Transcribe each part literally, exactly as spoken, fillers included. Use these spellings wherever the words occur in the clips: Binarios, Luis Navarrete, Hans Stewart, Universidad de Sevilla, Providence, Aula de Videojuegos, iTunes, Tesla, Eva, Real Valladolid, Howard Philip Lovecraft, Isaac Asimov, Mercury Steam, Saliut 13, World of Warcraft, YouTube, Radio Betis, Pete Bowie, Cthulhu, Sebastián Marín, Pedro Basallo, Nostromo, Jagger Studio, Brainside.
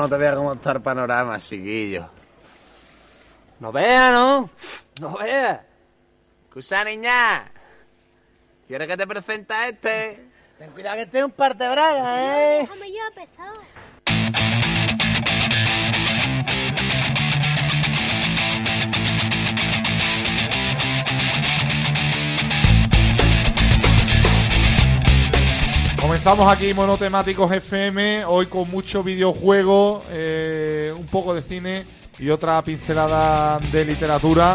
no te vea cómo está el panorama, chiquillo. No vea, ¿no? No vea. Escucha, niña. ¿Quieres que te presente a este? Ten cuidado que este es un partebraga, ¿eh? Déjame yo, pesado. Comenzamos aquí Monotemáticos F M, hoy con mucho videojuego, eh, un poco de cine y otra pincelada de literatura,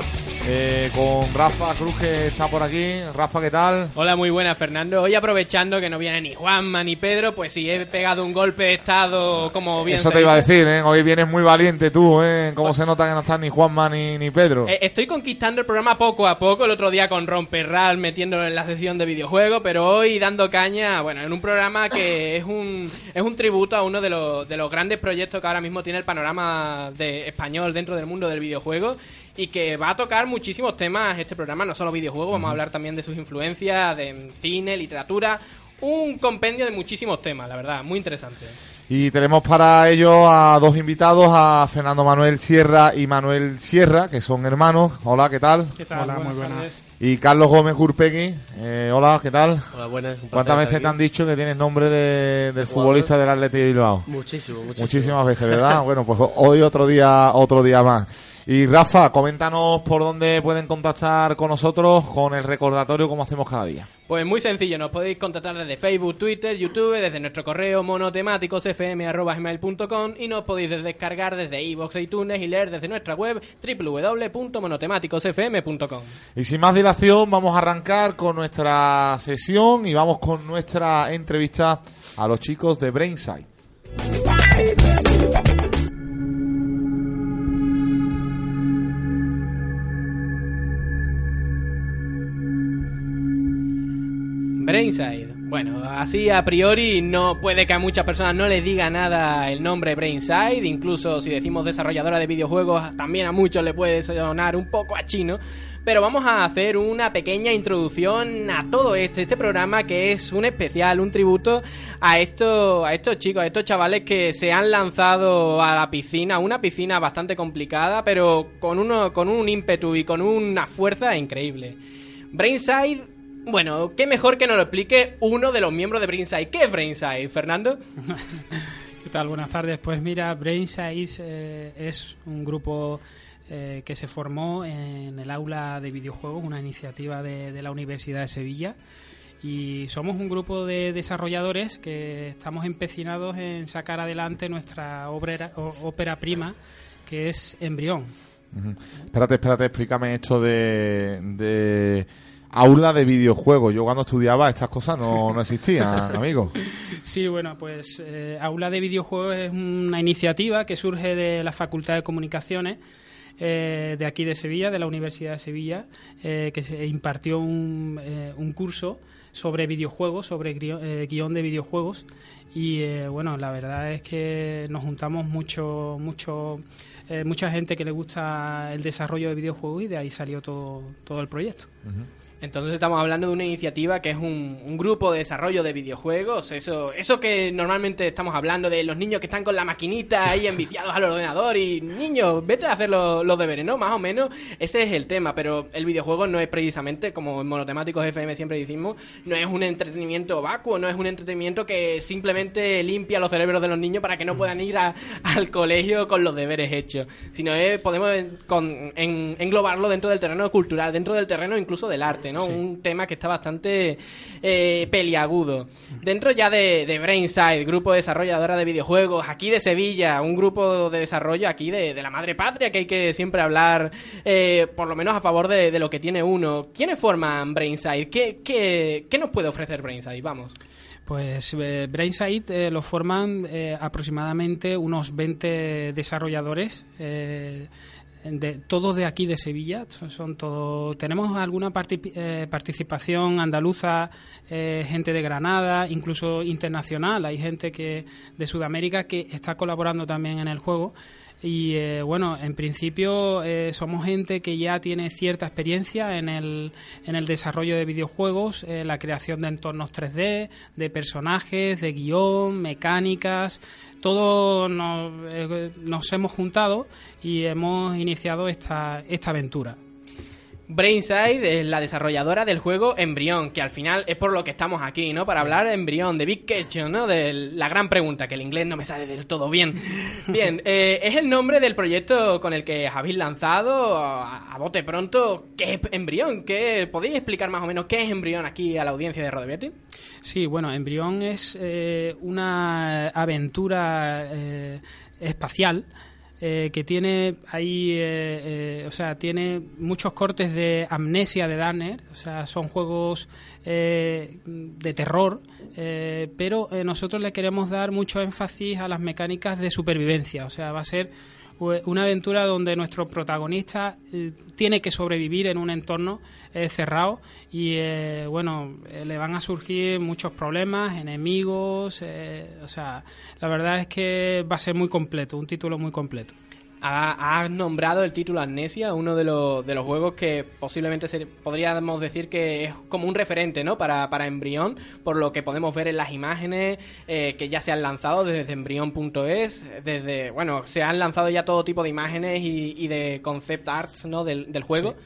eh, con Rafa Cruz, que está por aquí. Rafa, ¿qué tal? Hola, muy buenas, Fernando. Hoy, aprovechando que no viene ni Juanma ni Pedro, pues sí, he pegado un golpe de estado, como bien... Eso te iba a decir, ¿eh? Hoy vienes muy valiente tú, ¿eh? Cómo pues... se nota que no estás ni Juanma ni, ni Pedro. Eh, estoy conquistando el programa poco a poco, el otro día con Romperral, metiéndolo en la sección de videojuegos, pero hoy dando caña, bueno, en un programa que es un es un tributo a uno de los, de los grandes proyectos que ahora mismo tiene el panorama de español dentro del mundo del videojuego, y que va a tocar muchísimos temas este programa, no solo videojuegos, vamos a hablar también de sus influencias, de cine, literatura, un compendio de muchísimos temas, la verdad, muy interesante. Y tenemos para ello a dos invitados, a Fernando Manuel Sierra y Manuel Sierra, que son hermanos. Hola, ¿qué tal? ¿Qué tal? Hola, buenas, muy buenas. Y Carlos Gómez Urpegui, eh, hola, ¿qué tal? Hola, buenas. ¿Cuántas veces te han dicho que tienes nombre de, del futbolista del Atleti de Bilbao? Muchísimo, muchísimo. Muchísimas veces, ¿verdad? Bueno, pues hoy otro día, otro día más. Y Rafa, coméntanos por dónde pueden contactar con nosotros, con el recordatorio, como hacemos cada día. Pues muy sencillo, nos podéis contactar desde Facebook, Twitter, YouTube, desde nuestro correo monotemáticos f m arroba gmail punto com y nos podéis descargar desde iVoox, iTunes y leer desde nuestra web doble u doble u doble u punto monotemáticos f m punto com. Y sin más dilación, vamos a arrancar con nuestra sesión y vamos con nuestra entrevista a los chicos de Brainside. Brainside. Bueno, así a priori no puede que a muchas personas no les diga nada el nombre Brainside, incluso si decimos desarrolladora de videojuegos también a muchos le puede sonar un poco a chino, pero vamos a hacer una pequeña introducción a todo esto, este programa que es un especial, un tributo a estos, a estos chicos, a estos chavales que se han lanzado a la piscina, una piscina bastante complicada, pero con uno, con un ímpetu y con una fuerza increíble. Brainside. Bueno, qué mejor que nos lo explique uno de los miembros de Brainside. ¿Qué es Brainside, Fernando? ¿Qué tal? Buenas tardes. Pues mira, Brainside eh, es un grupo eh, que se formó en el Aula de Videojuegos, una iniciativa de, de la Universidad de Sevilla. Y somos un grupo de desarrolladores que estamos empecinados en sacar adelante nuestra obrera, ópera prima, que es Embrión. Uh-huh. Espérate, espérate, explícame esto de... de... Aula de videojuegos. Yo cuando estudiaba estas cosas no, no existían, amigo. Sí, bueno, pues eh, Aula de videojuegos es una iniciativa que surge de la Facultad de Comunicaciones eh, de aquí de Sevilla, de la Universidad de Sevilla, eh, que se impartió un, eh, un curso sobre videojuegos, sobre guión, eh, guión de videojuegos. Y eh, bueno, la verdad es que nos juntamos mucho, mucho, eh, mucha gente que le gusta el desarrollo de videojuegos y de ahí salió todo, todo el proyecto. Uh-huh. Entonces estamos hablando de una iniciativa que es un, un grupo de desarrollo de videojuegos, eso eso que normalmente estamos hablando de los niños que están con la maquinita ahí enviciados al ordenador y niños, vete a hacer lo, los deberes, ¿no? Más o menos ese es el tema, pero el videojuego no es precisamente, como en Monotemáticos F M siempre decimos, no es un entretenimiento vacuo, no es un entretenimiento que simplemente limpia los cerebros de los niños para que no puedan ir a, al colegio con los deberes hechos, sino es, podemos con, en, englobarlo dentro del terreno cultural, dentro del terreno incluso del arte, ¿no? Sí. Un tema que está bastante eh, peliagudo. Dentro ya de, de Brainside, grupo de desarrolladora de videojuegos, aquí de Sevilla, un grupo de desarrollo aquí de, de la madre patria, que hay que siempre hablar, eh, por lo menos a favor de, de lo que tiene uno. ¿Quiénes forman Brainside? ¿Qué, qué, qué nos puede ofrecer Brainside? Vamos. Pues eh, Brainside eh, lo forman eh, aproximadamente unos veinte desarrolladores, eh, De, todos de aquí de Sevilla, son, son todos. Tenemos alguna particip- eh, participación andaluza, eh, gente de Granada, incluso internacional, hay gente que de Sudamérica que está colaborando también en el juego. y eh, bueno, en principio eh, somos gente que ya tiene cierta experiencia en el, en el desarrollo de videojuegos, eh, la creación de entornos tres D, de personajes, de guión, mecánicas. Todos nos, eh, nos hemos juntado y hemos iniciado esta, esta aventura. Brainside es la desarrolladora del juego Embrión, que al final es por lo que estamos aquí, ¿no? Para hablar de Embrión, de Big Question, ¿no? De la gran pregunta, que el inglés no me sale del todo bien. Bien, eh, es el nombre del proyecto con el que habéis lanzado, a, a bote pronto, ¿qué es Embrión? ¿Qué, ¿podéis explicar más o menos qué es Embrión aquí a la audiencia de Radio Betis? Sí, bueno, Embrión es eh, una aventura eh, espacial, Eh, que tiene ahí, eh, eh, o sea, tiene muchos cortes de Amnesia de Darkner, o sea, son juegos eh, de terror, eh, pero eh, nosotros le queremos dar mucho énfasis a las mecánicas de supervivencia, o sea, va a ser una aventura donde nuestro protagonista eh, tiene que sobrevivir en un entorno eh, cerrado y, eh, bueno, eh, le van a surgir muchos problemas, enemigos, eh, o sea, la verdad es que va a ser muy completo, un título muy completo. Has nombrado el título Amnesia, uno de los, de los juegos que posiblemente ser, podríamos decir que es como un referente, ¿no? Para, para Embrión, por lo que podemos ver en las imágenes eh, que ya se han lanzado desde embrión punto es, desde, bueno, se han lanzado ya todo tipo de imágenes y, y de concept arts, ¿no? Del, del juego. Sí.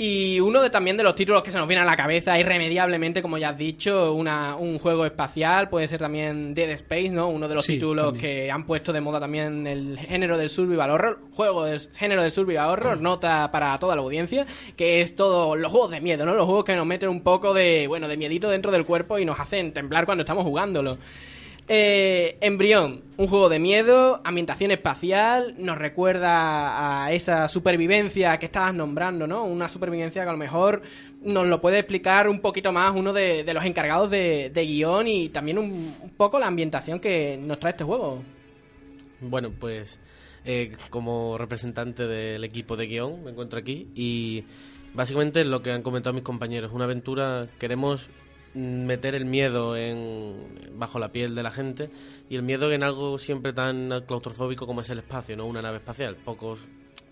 Y uno de, también de los títulos que se nos viene a la cabeza irremediablemente, como ya has dicho, una, un juego espacial, puede ser también Dead Space, ¿no? Uno de los sí, títulos también. Que han puesto de moda también el género del survival horror, juego del género del survival horror, nota para toda la audiencia, que es todo los juegos de miedo, ¿no? Los juegos que nos meten un poco de, bueno, de miedito dentro del cuerpo y nos hacen temblar cuando estamos jugándolo. Eh, Embrión, un juego de miedo, ambientación espacial, nos recuerda a esa supervivencia que estabas nombrando, ¿no? Una supervivencia que a lo mejor nos lo puede explicar un poquito más uno de, de los encargados de, de guión y también un, un poco la ambientación que nos trae este juego. Bueno, pues eh, como representante del equipo de guión me encuentro aquí y básicamente lo que han comentado mis compañeros, una aventura, queremos meter el miedo en bajo la piel de la gente y el miedo en algo siempre tan claustrofóbico como es el espacio, ¿no? Una nave espacial. Pocos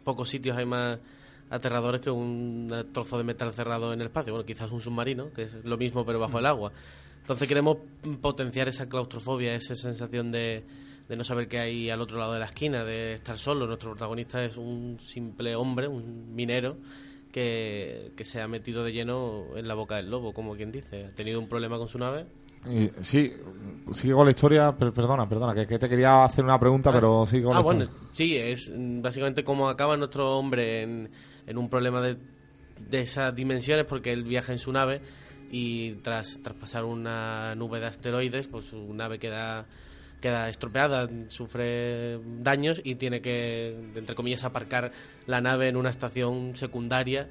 pocos sitios hay más aterradores que un trozo de metal cerrado en el espacio. Bueno, quizás un submarino, que es lo mismo pero bajo el agua. Entonces queremos potenciar esa claustrofobia, esa sensación de, de no saber qué hay al otro lado de la esquina, de estar solo. Nuestro protagonista es un simple hombre, un minero, Que, que se ha metido de lleno en la boca del lobo, como quien dice. ¿Ha tenido un problema con su nave? Y, sí, sigo la historia, per, perdona, perdona, que, que te quería hacer una pregunta, ah, pero sigo ah, la bueno, historia. Sí, es básicamente cómo acaba nuestro hombre en, en un problema de, de esas dimensiones, porque él viaja en su nave y tras, tras pasar una nube de asteroides, pues su nave queda... queda estropeada, sufre daños y tiene que, entre comillas, aparcar la nave en una estación secundaria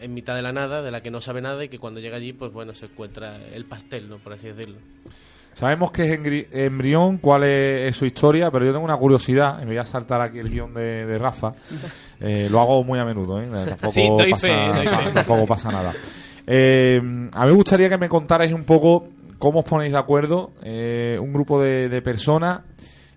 en mitad de la nada, de la que no sabe nada y que cuando llega allí, pues bueno, se encuentra el pastel, ¿no? Por así decirlo. Sabemos que es Embrión, cuál es, es su historia, pero yo tengo una curiosidad, me voy a saltar aquí el guión de, de Rafa, eh, lo hago muy a menudo, ¿eh? Tampoco, sí, pasa, fe, no, tampoco pasa nada. Eh, a mí me gustaría que me contarais un poco ¿cómo os ponéis de acuerdo eh, un grupo de, de personas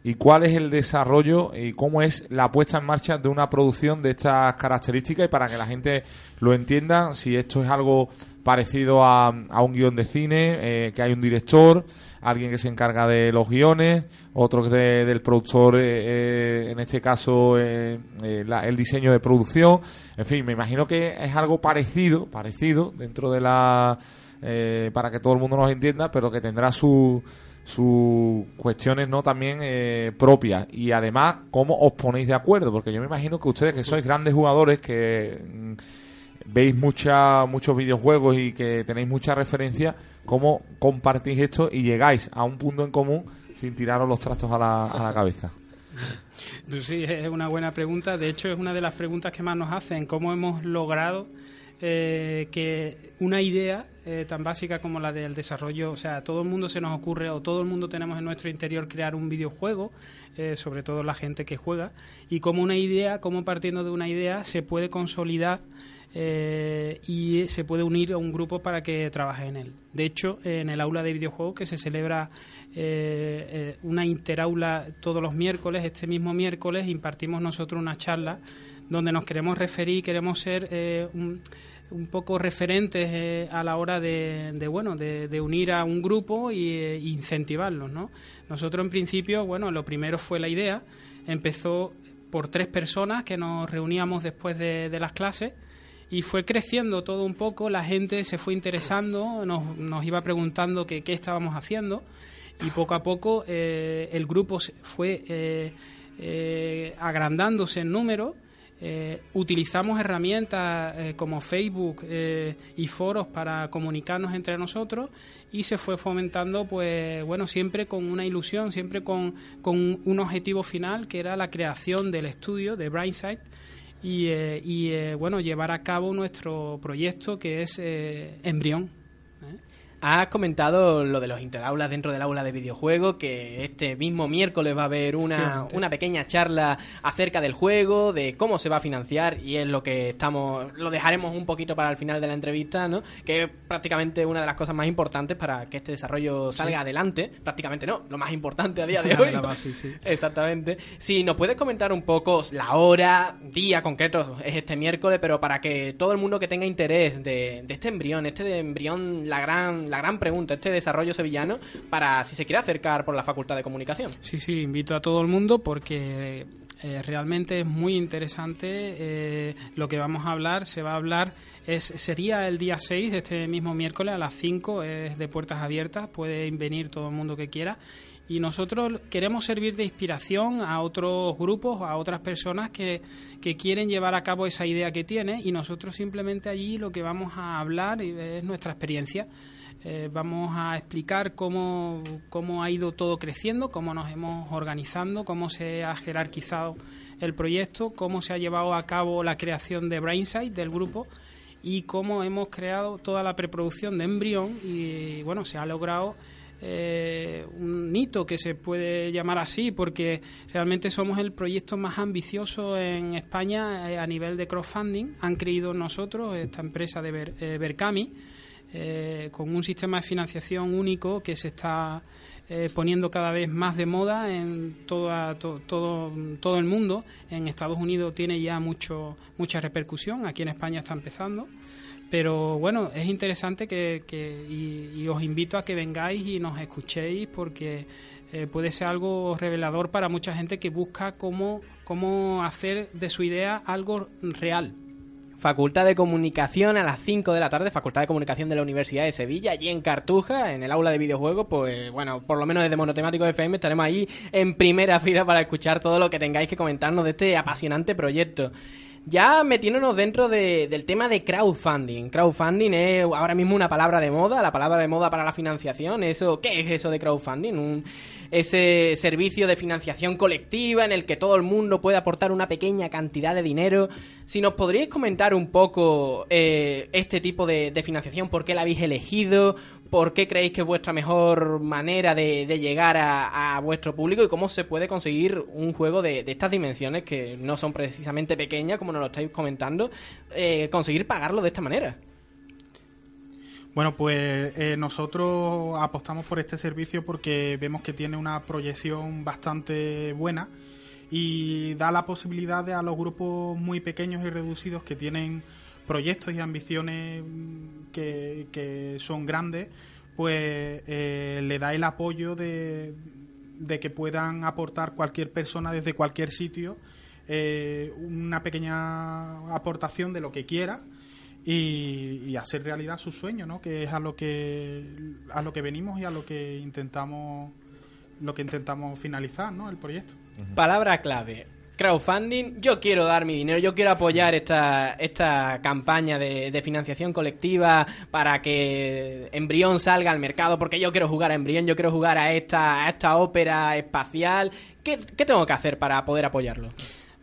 y cuál es el desarrollo y cómo es la puesta en marcha de una producción de estas características? Y para que la gente lo entienda, si esto es algo parecido a, a un guión de cine, eh, que hay un director, alguien que se encarga de los guiones, otro de, del productor, eh, eh, en este caso eh, eh, la, el diseño de producción. En fin, me imagino que es algo parecido, parecido dentro de la... Eh, para que todo el mundo nos entienda, pero que tendrá sus su cuestiones, ¿no? También eh, propias. Y además, ¿cómo os ponéis de acuerdo? Porque yo me imagino que ustedes, que sois grandes jugadores, que mm, veis mucha, muchos videojuegos y que tenéis mucha referencia, ¿cómo compartís esto y llegáis a un punto en común sin tiraros los trastos a la, a la cabeza? Sí, es una buena pregunta. De hecho, es una de las preguntas que más nos hacen. ¿Cómo hemos logrado Eh, que una idea eh, tan básica como la del desarrollo, o sea, todo el mundo se nos ocurre o todo el mundo tenemos en nuestro interior crear un videojuego, eh, sobre todo la gente que juega, y como una idea, como partiendo de una idea se puede consolidar eh, y se puede unir a un grupo para que trabaje en él. De hecho, en el aula de videojuegos, que se celebra eh, eh, una interaula todos los miércoles, este mismo miércoles impartimos nosotros una charla donde nos queremos referir, queremos ser eh, un, un poco referentes eh, a la hora de, de bueno de, de unir a un grupo y eh, incentivarlos, ¿no? Nosotros en principio, bueno, lo primero fue la idea, empezó por tres personas que nos reuníamos después de, de las clases y fue creciendo todo un poco, la gente se fue interesando, nos, nos iba preguntando qué estábamos haciendo y poco a poco eh, el grupo fue eh, eh, agrandándose en número. Eh, utilizamos herramientas eh, como Facebook eh, y foros para comunicarnos entre nosotros y se fue fomentando, pues bueno, siempre con una ilusión, siempre con, con un objetivo final que era la creación del estudio de Brainside y, eh, y eh, bueno, llevar a cabo nuestro proyecto que es eh, Embrión. ¿Eh? Has comentado lo de los interaulas dentro del aula de videojuegos, que este mismo miércoles va a haber una, una pequeña charla acerca del juego, de cómo se va a financiar, y es lo que estamos, lo dejaremos un poquito para el final de la entrevista, ¿no? Que es prácticamente una de las cosas más importantes para que este desarrollo salga sí. adelante. Prácticamente no, lo más importante a día de hoy. ¿No? Sí, sí. Exactamente. Si nos puedes comentar un poco la hora, día concreto, es este miércoles, pero para que todo el mundo que tenga interés de, de este embrión, este de embrión, la gran la gran pregunta, este desarrollo sevillano, para si se quiere acercar por la Facultad de Comunicación. Sí, sí, invito a todo el mundo porque eh, realmente es muy interesante eh, lo que vamos a hablar, se va a hablar, es sería el día seis, este mismo miércoles a las cinco, es de puertas abiertas, puede venir todo el mundo que quiera. Y nosotros queremos servir de inspiración a otros grupos, a otras personas que, que quieren llevar a cabo esa idea que tienen, y nosotros simplemente allí lo que vamos a hablar es nuestra experiencia. Eh, vamos a explicar cómo, cómo ha ido todo creciendo, cómo nos hemos organizando, cómo se ha jerarquizado el proyecto, cómo se ha llevado a cabo la creación de Brainside, del grupo, y cómo hemos creado toda la preproducción de Embrión y, bueno, se ha logrado... Eh, un hito que se puede llamar así porque realmente somos el proyecto más ambicioso en España eh, a nivel de crowdfunding. Han creído en nosotros, esta empresa de Ver, eh, Verkami, eh, con un sistema de financiación único que se está eh, poniendo cada vez más de moda en toda, to, todo, todo el mundo. En Estados Unidos tiene ya mucho mucha repercusión, aquí en España está empezando. Pero bueno, es interesante que, que y, y os invito a que vengáis y nos escuchéis porque eh, puede ser algo revelador para mucha gente que busca cómo, cómo hacer de su idea algo real. Facultad de Comunicación a las cinco de la tarde, Facultad de Comunicación de la Universidad de Sevilla, allí en Cartuja, en el aula de videojuegos, pues bueno, por lo menos desde Monotemáticos F M estaremos ahí en primera fila para escuchar todo lo que tengáis que comentarnos de este apasionante proyecto. Ya metiéndonos dentro de, del tema de crowdfunding. Crowdfunding es ahora mismo una palabra de moda, la palabra de moda para la financiación. Eso, ¿qué es eso de crowdfunding? Un, ese servicio de financiación colectiva en el que todo el mundo puede aportar una pequeña cantidad de dinero. Si nos podríais comentar un poco eh, este tipo de, de financiación, ¿por qué la habéis elegido? ¿Por qué creéis que es vuestra mejor manera de, de llegar a, a vuestro público? ¿Y cómo se puede conseguir un juego de, de estas dimensiones, que no son precisamente pequeñas, como nos lo estáis comentando, eh, conseguir pagarlo de esta manera? Bueno, pues eh, nosotros apostamos por este servicio porque vemos que tiene una proyección bastante buena y da la posibilidad de a los grupos muy pequeños y reducidos que tienen proyectos y ambiciones que, que son grandes, pues eh, le da el apoyo de, de que puedan aportar cualquier persona desde cualquier sitio eh, una pequeña aportación de lo que quiera y, y hacer realidad su sueño, ¿no? Que es a lo que a lo que venimos y a lo que intentamos lo que intentamos finalizar, ¿no? El proyecto. Uh-huh. Palabra clave. Crowdfunding, yo quiero dar mi dinero, yo quiero apoyar esta esta campaña de, de financiación colectiva para que Embrión salga al mercado, porque yo quiero jugar a Embrión, yo quiero jugar a esta a esta ópera espacial. ¿Qué, qué tengo que hacer para poder apoyarlo?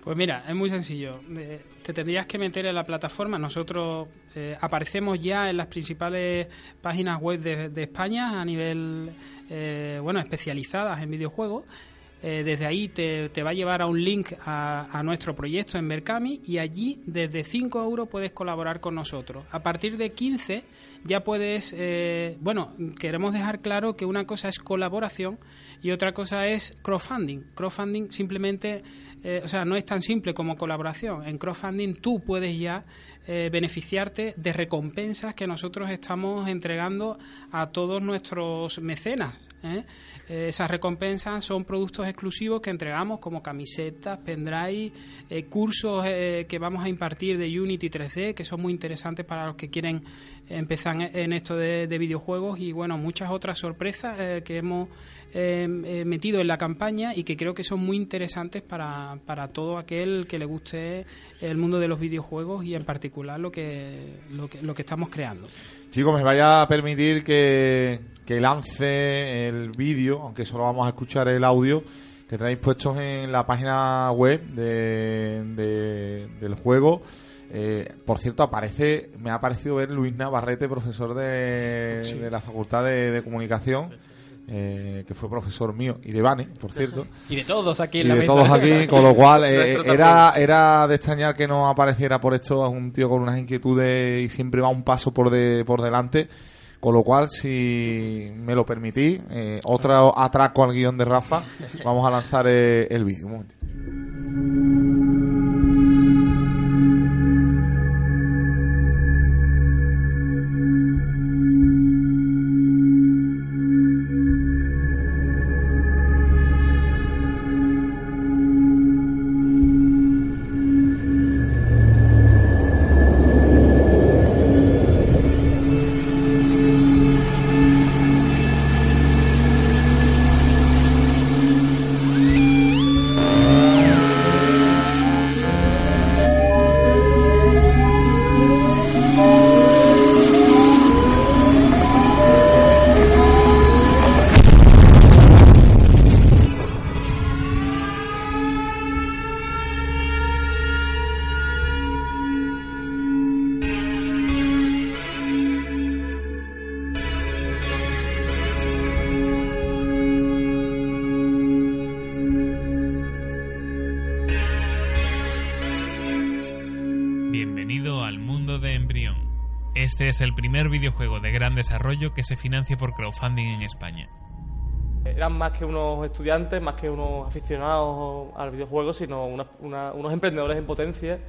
Pues mira, es muy sencillo. Eh, te tendrías que meter en la plataforma. Nosotros eh, aparecemos ya en las principales páginas web de, de España a nivel, eh, bueno, especializadas en videojuegos. Eh, desde ahí te, te va a llevar a un link a, a nuestro proyecto en Verkami, y allí desde cinco euros puedes colaborar con nosotros. A partir de quince ya puedes... Eh, bueno, queremos dejar claro que una cosa es colaboración y otra cosa es crowdfunding. Crowdfunding simplemente... Eh, o sea, no es tan simple como colaboración. En crowdfunding tú puedes ya eh, beneficiarte de recompensas que nosotros estamos entregando a todos nuestros mecenas. ¿eh? Eh, esas recompensas son productos exclusivos que entregamos, como camisetas, pendrive, eh, cursos eh, que vamos a impartir de Unity tres D, que son muy interesantes para los que quieren empezar en esto de, de videojuegos, y bueno, muchas otras sorpresas eh, que hemos eh, metido en la campaña y que creo que son muy interesantes para, para todo aquel que le guste el mundo de los videojuegos y en particular lo que lo que, lo que estamos creando. Chicos, me vaya a permitir que, que lance el vídeo, aunque solo vamos a escuchar el audio que tenéis puestos en la página web de, de, del juego. Eh, por cierto, aparece, me ha parecido ver Luis Navarrete, profesor de, sí. de la Facultad de, de Comunicación, eh, que fue profesor mío y de Vane, por cierto. Y de todos aquí en y la de mesa. Todos aquí, con lo cual eh, era, era de extrañar que no apareciera por esto un tío con unas inquietudes y siempre va un paso por, de, por delante. Con lo cual, si me lo permitís, eh, otro atraco al guión de Rafa, vamos a lanzar eh, el vídeo. Un momentito. Este es el primer videojuego de gran desarrollo que se financia por crowdfunding en España. Eran más que unos estudiantes, más que unos aficionados al videojuego, sino una, una, unos emprendedores en potencia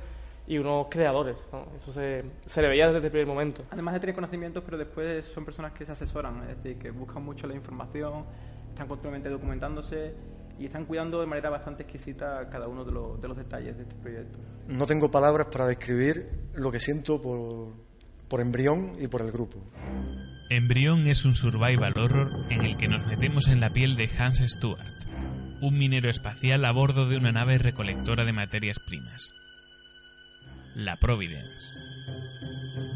y unos creadores, ¿no? Eso se, se le veía desde el primer momento. Además de tener conocimientos, pero después son personas que se asesoran, es decir, que buscan mucho la información, están continuamente documentándose y están cuidando de manera bastante exquisita cada uno de los, de los detalles de este proyecto. No tengo palabras para describir lo que siento por... por Embrión y por el grupo. Embrión es un survival horror en el que nos metemos en la piel de Hans Stewart, un minero espacial a bordo de una nave recolectora de materias primas, la Providence.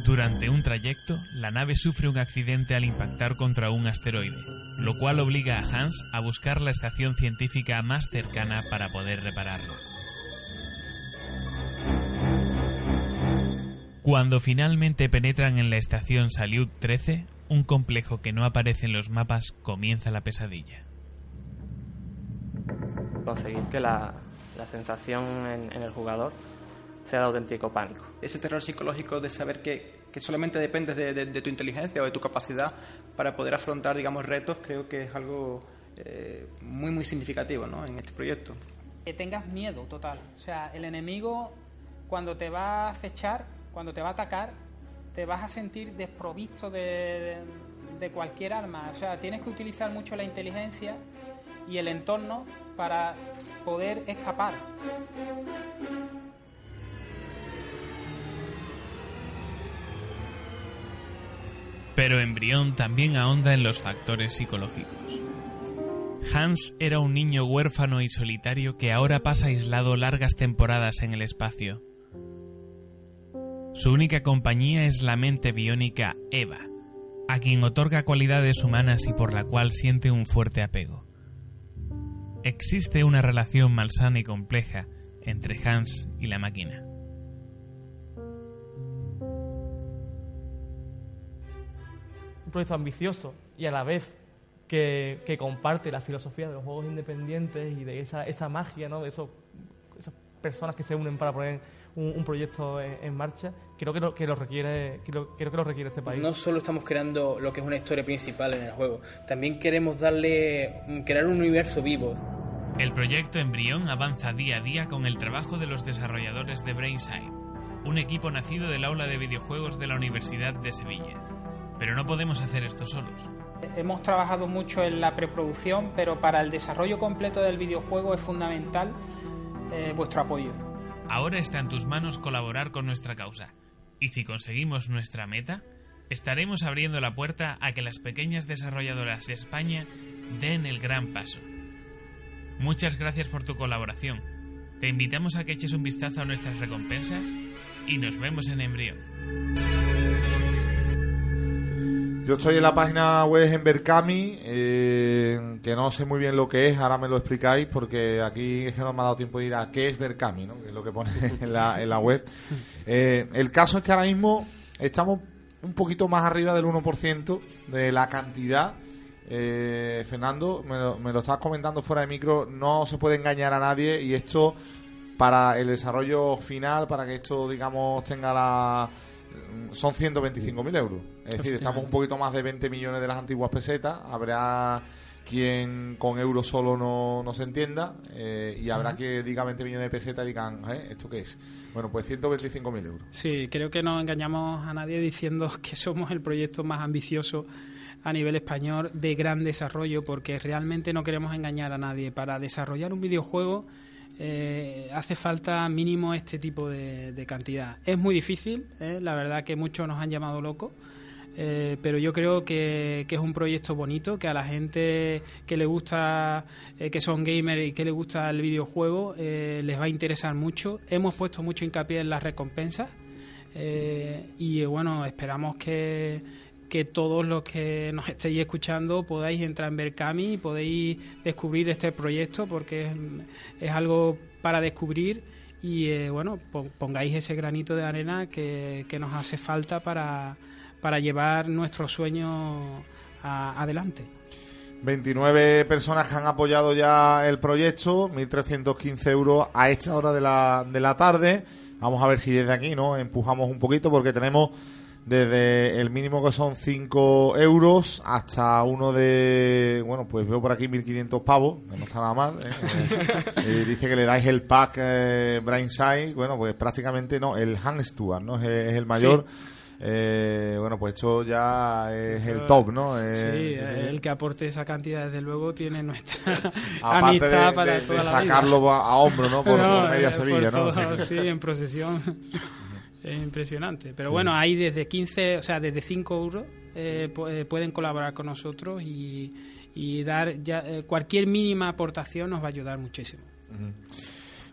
Durante un trayecto, la nave sufre un accidente al impactar contra un asteroide, lo cual obliga a Hans a buscar la estación científica más cercana para poder repararlo. Cuando finalmente penetran en la estación Saliut trece, un complejo que no aparece en los mapas, comienza la pesadilla. Conseguir que la, la sensación en, en el jugador sea de auténtico pánico. Ese terror psicológico de saber que, que solamente dependes de, de, de tu inteligencia o de tu capacidad para poder afrontar, digamos, retos, creo que es algo eh, muy, muy significativo, ¿no?, en este proyecto. Que tengas miedo total. O sea, el enemigo, cuando te va a acechar, cuando te va a atacar, te vas a sentir desprovisto de, de, de cualquier arma. O sea, tienes que utilizar mucho la inteligencia y el entorno para poder escapar. Pero Embrión también ahonda en los factores psicológicos. Hans era un niño huérfano y solitario que ahora pasa aislado largas temporadas en el espacio. Su única compañía es la mente biónica Eva, a quien otorga cualidades humanas y por la cual siente un fuerte apego. Existe una relación malsana y compleja entre Hans y la máquina. Un proyecto ambicioso y a la vez que, que comparte la filosofía de los juegos independientes y de esa, esa magia, ¿no? De esos, esas personas que se unen para poner un, un proyecto en, en marcha. Creo que lo, que lo requiere, que lo, creo que lo requiere este país. No solo estamos creando lo que es una historia principal en el juego, también queremos darle, crear un universo vivo. El proyecto Embrión avanza día a día con el trabajo de los desarrolladores de Brainside, un equipo nacido del Aula de Videojuegos de la Universidad de Sevilla. Pero no podemos hacer esto solos. Hemos trabajado mucho en la preproducción, pero para el desarrollo completo del videojuego es fundamental eh, vuestro apoyo. Ahora está en tus manos colaborar con nuestra causa. Y si conseguimos nuestra meta, estaremos abriendo la puerta a que las pequeñas desarrolladoras de España den el gran paso. Muchas gracias por tu colaboración. Te invitamos a que eches un vistazo a nuestras recompensas y nos vemos en Embrión. Yo estoy en la página web en Verkami, eh, que no sé muy bien lo que es, ahora me lo explicáis, porque aquí es que no me ha dado tiempo de ir a qué es Verkami, ¿no? Que es lo que pone en la, en la web. Eh, el caso es que ahora mismo estamos un poquito más arriba del uno por ciento de la cantidad. Eh, Fernando, me lo, me lo estás comentando fuera de micro, no se puede engañar a nadie, y esto para el desarrollo final, para que esto, digamos, tenga la... son ciento veinticinco mil euros, es decir, estamos un poquito más de veinte millones de las antiguas pesetas. Habrá quien con euros solo no, no se entienda, eh, y habrá uh-huh. que diga veinte millones de pesetas y digan, ¿eh? ¿Esto qué es? Bueno, pues ciento veinticinco mil euros. Sí, creo que no engañamos a nadie diciendo que somos el proyecto más ambicioso a nivel español de gran desarrollo, porque realmente no queremos engañar a nadie. Para desarrollar un videojuego eh, hace falta mínimo este tipo de, de cantidad. Es muy difícil, eh, la verdad que muchos nos han llamado locos, eh, pero yo creo que, que es un proyecto bonito, que a la gente que le gusta, eh, que son gamers y que le gusta el videojuego, eh, les va a interesar mucho. Hemos puesto mucho hincapié en las recompensas, eh, y eh, bueno, esperamos que... que todos los que nos estéis escuchando podáis entrar en Verkami y podéis descubrir este proyecto, porque es, es algo para descubrir y eh, bueno, pongáis ese granito de arena que, que nos hace falta para, para llevar nuestro sueño a, adelante. veintinueve personas que han apoyado ya el proyecto, mil trescientos quince euros a esta hora de la, de la tarde. Vamos a ver si desde aquí, ¿no?, empujamos un poquito, porque tenemos desde el mínimo, que son cinco euros, hasta uno de... Bueno, pues veo por aquí mil quinientos pavos, que no está nada mal, ¿eh? Eh, dice que le dais el pack eh, Brainside. Bueno, pues prácticamente no, el Hans Stewart, ¿no? Es, es el mayor. Sí. Eh, bueno, pues esto ya es el top, ¿no? Eh, sí, sí, sí, el que aporte esa cantidad, desde luego, tiene nuestra amistad de, para de, toda de la vida. Aparte de sacarlo a, a hombro, ¿no? Por, no, por media eh, Sevilla, por ¿no? Todo, sí, en procesión. Es impresionante, pero sí. Bueno, hay desde quince, o sea, desde cinco euros eh, p- pueden colaborar con nosotros y, y dar ya, eh, cualquier mínima aportación nos va a ayudar muchísimo. Uh-huh.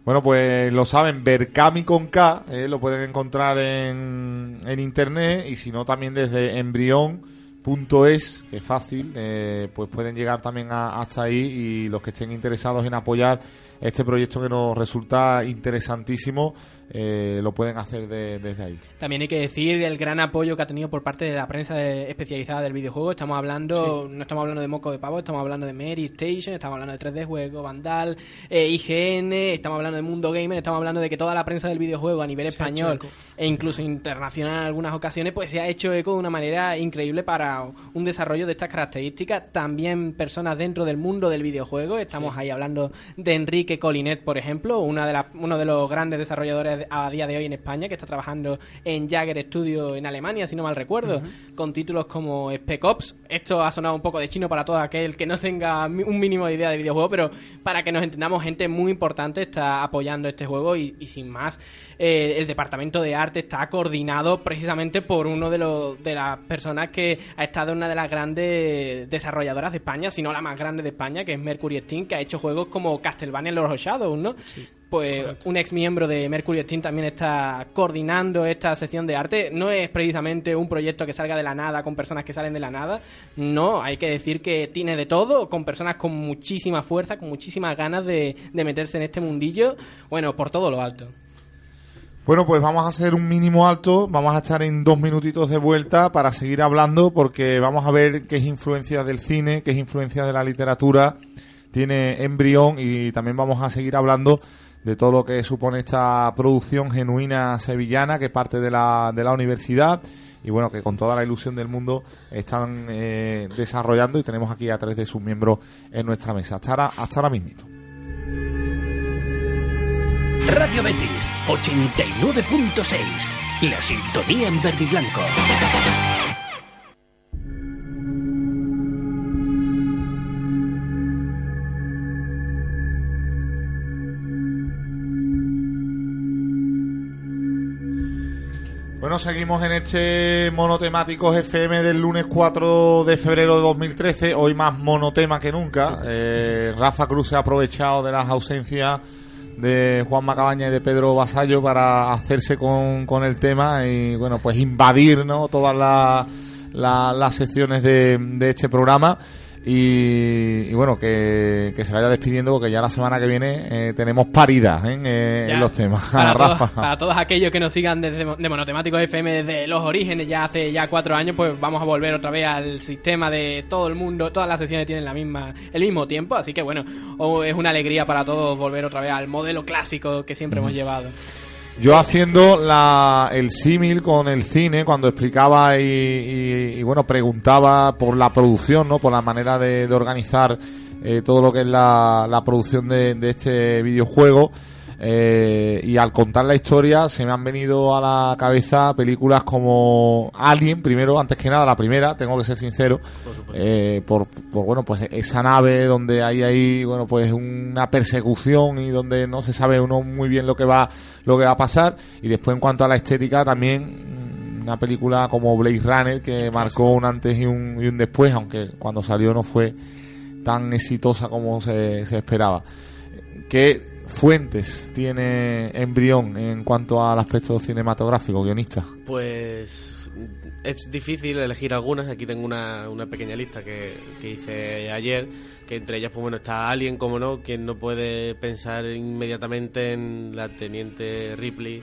Bueno, pues lo saben, Verkami con K, eh, lo pueden encontrar en, en internet, y si no también desde embrión punto es, que es fácil, eh, pues pueden llegar también a, hasta ahí, y los que estén interesados en apoyar este proyecto que nos resulta interesantísimo, eh, lo pueden hacer de, desde ahí. También hay que decir el gran apoyo que ha tenido por parte de la prensa de, especializada del videojuego. Estamos hablando, sí. No estamos hablando de moco de pavo, estamos hablando de Mary Station, estamos hablando de tres D Juego, Vandal, eh, I G N, estamos hablando de Mundo Gamer, estamos hablando de que toda la prensa del videojuego a nivel español e incluso internacional en algunas ocasiones, pues se ha hecho eco de una manera increíble para un desarrollo de estas características. También personas dentro del mundo del videojuego, estamos sí. ahí hablando de Enrique que Colinet, por ejemplo, una de las, uno de los grandes desarrolladores a día de hoy en España, que está trabajando en Jagger Studio en Alemania, si no mal recuerdo, uh-huh. con títulos como Spec Ops. Esto ha sonado un poco de chino para todo aquel que no tenga un mínimo de idea de videojuego, pero para que nos entendamos, gente muy importante está apoyando este juego y, y sin más, eh, el departamento de arte está coordinado precisamente por uno de, los, de las personas que ha estado en una de las grandes desarrolladoras de España, si no la más grande de España, que es Mercury Steam, que ha hecho juegos como Castlevania Lord of Shadows, ¿no? Sí, pues correcto. Un ex miembro de Mercury Steam también está coordinando esta sección de arte. No es precisamente un proyecto que salga de la nada, con personas que salen de la nada. No, hay que decir que tiene de todo, con personas con muchísima fuerza, con muchísimas ganas de, de meterse en este mundillo, bueno, por todo lo alto. Bueno, pues vamos a hacer un mínimo alto, vamos a estar en dos minutitos de vuelta para seguir hablando, porque vamos a ver qué es influencia del cine, qué es influencia de la literatura, tiene Embrión, y también vamos a seguir hablando de todo lo que supone esta producción genuina sevillana que parte de la, de la universidad, y bueno, que con toda la ilusión del mundo están eh, desarrollando, y tenemos aquí a tres de sus miembros en nuestra mesa. Hasta ahora, hasta ahora mismito. Radio Betis, ochenta y nueve punto seis, la sintonía en verde y blanco. Bueno, seguimos en este Monotemáticos F M del lunes cuatro de febrero de dos mil trece, hoy más monotema que nunca. Eh, Rafa Cruz se ha aprovechado de las ausencias de Juan Macabaña y de Pedro Basallo para hacerse con, con el tema y, bueno, pues invadir, ¿no?, todas la, la, las secciones de, de este programa y, y bueno, que, que se vaya despidiendo, porque ya la semana que viene eh, tenemos paridad ¿eh? Eh, en los temas. Para, Rafa. Todos, para todos aquellos que nos sigan desde de Monotemáticos F M desde los orígenes, ya hace ya cuatro años, pues vamos a volver otra vez al sistema de todo el mundo, todas las sesiones tienen la misma el mismo tiempo, así que bueno, es una alegría para todos volver otra vez al modelo clásico que siempre mm. hemos llevado. Yo haciendo la, el símil con el cine, cuando explicaba y, y, y bueno, preguntaba por la producción, ¿no?, por la manera de, de organizar eh, todo lo que es la, la producción de, de este videojuego, eh, y al contar la historia se me han venido a la cabeza películas como Alien, primero, antes que nada, la primera, tengo que ser sincero, por, eh, por, por bueno, pues esa nave donde hay ahí, bueno, pues una persecución y donde no se sabe uno muy bien lo que va lo que va a pasar, y después en cuanto a la estética también una película como Blade Runner que marcó un antes y un, y un después, aunque cuando salió no fue tan exitosa como se, se esperaba. Que fuentes tiene Embrión en cuanto al aspecto cinematográfico, guionista? Pues es difícil elegir algunas. Aquí tengo una, una pequeña lista que, que hice ayer, que entre ellas, pues bueno, está Alien, como no, quien no puede pensar inmediatamente en la teniente Ripley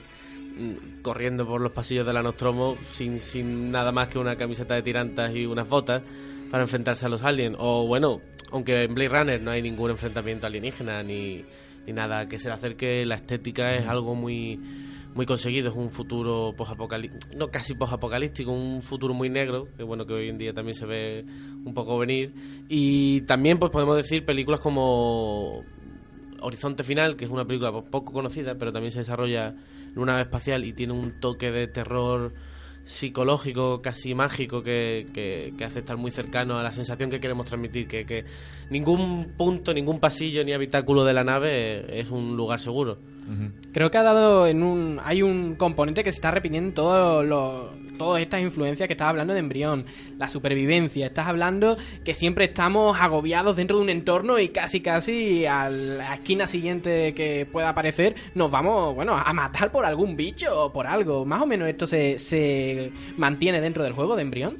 corriendo por los pasillos de la Nostromo sin, sin nada más que una camiseta de tirantas y unas botas para enfrentarse a los aliens. O bueno, aunque en Blade Runner no hay ningún enfrentamiento alienígena ni... Y nada, que se le acerque la estética es algo muy muy conseguido, es un futuro posapocalíptico, no casi posapocalíptico, un futuro muy negro, que bueno, que hoy en día también se ve un poco venir. Y también pues podemos decir películas como Horizonte Final, que es una película poco conocida, pero también se desarrolla en una nave espacial y tiene un toque de terror psicológico, casi mágico, que, que, que hace estar muy cercano a la sensación que queremos transmitir, que, que ningún punto, ningún pasillo ni habitáculo de la nave es un lugar seguro. Uh-huh. Creo que ha dado en un hay un componente que se está repitiendo en todos los todas estas influencias que estás hablando de Embrión, la supervivencia. Estás hablando que siempre estamos agobiados dentro de un entorno y casi casi a la esquina siguiente que pueda aparecer nos vamos, bueno, a matar por algún bicho o por algo. Más o menos esto se, se mantiene dentro del juego de Embrión.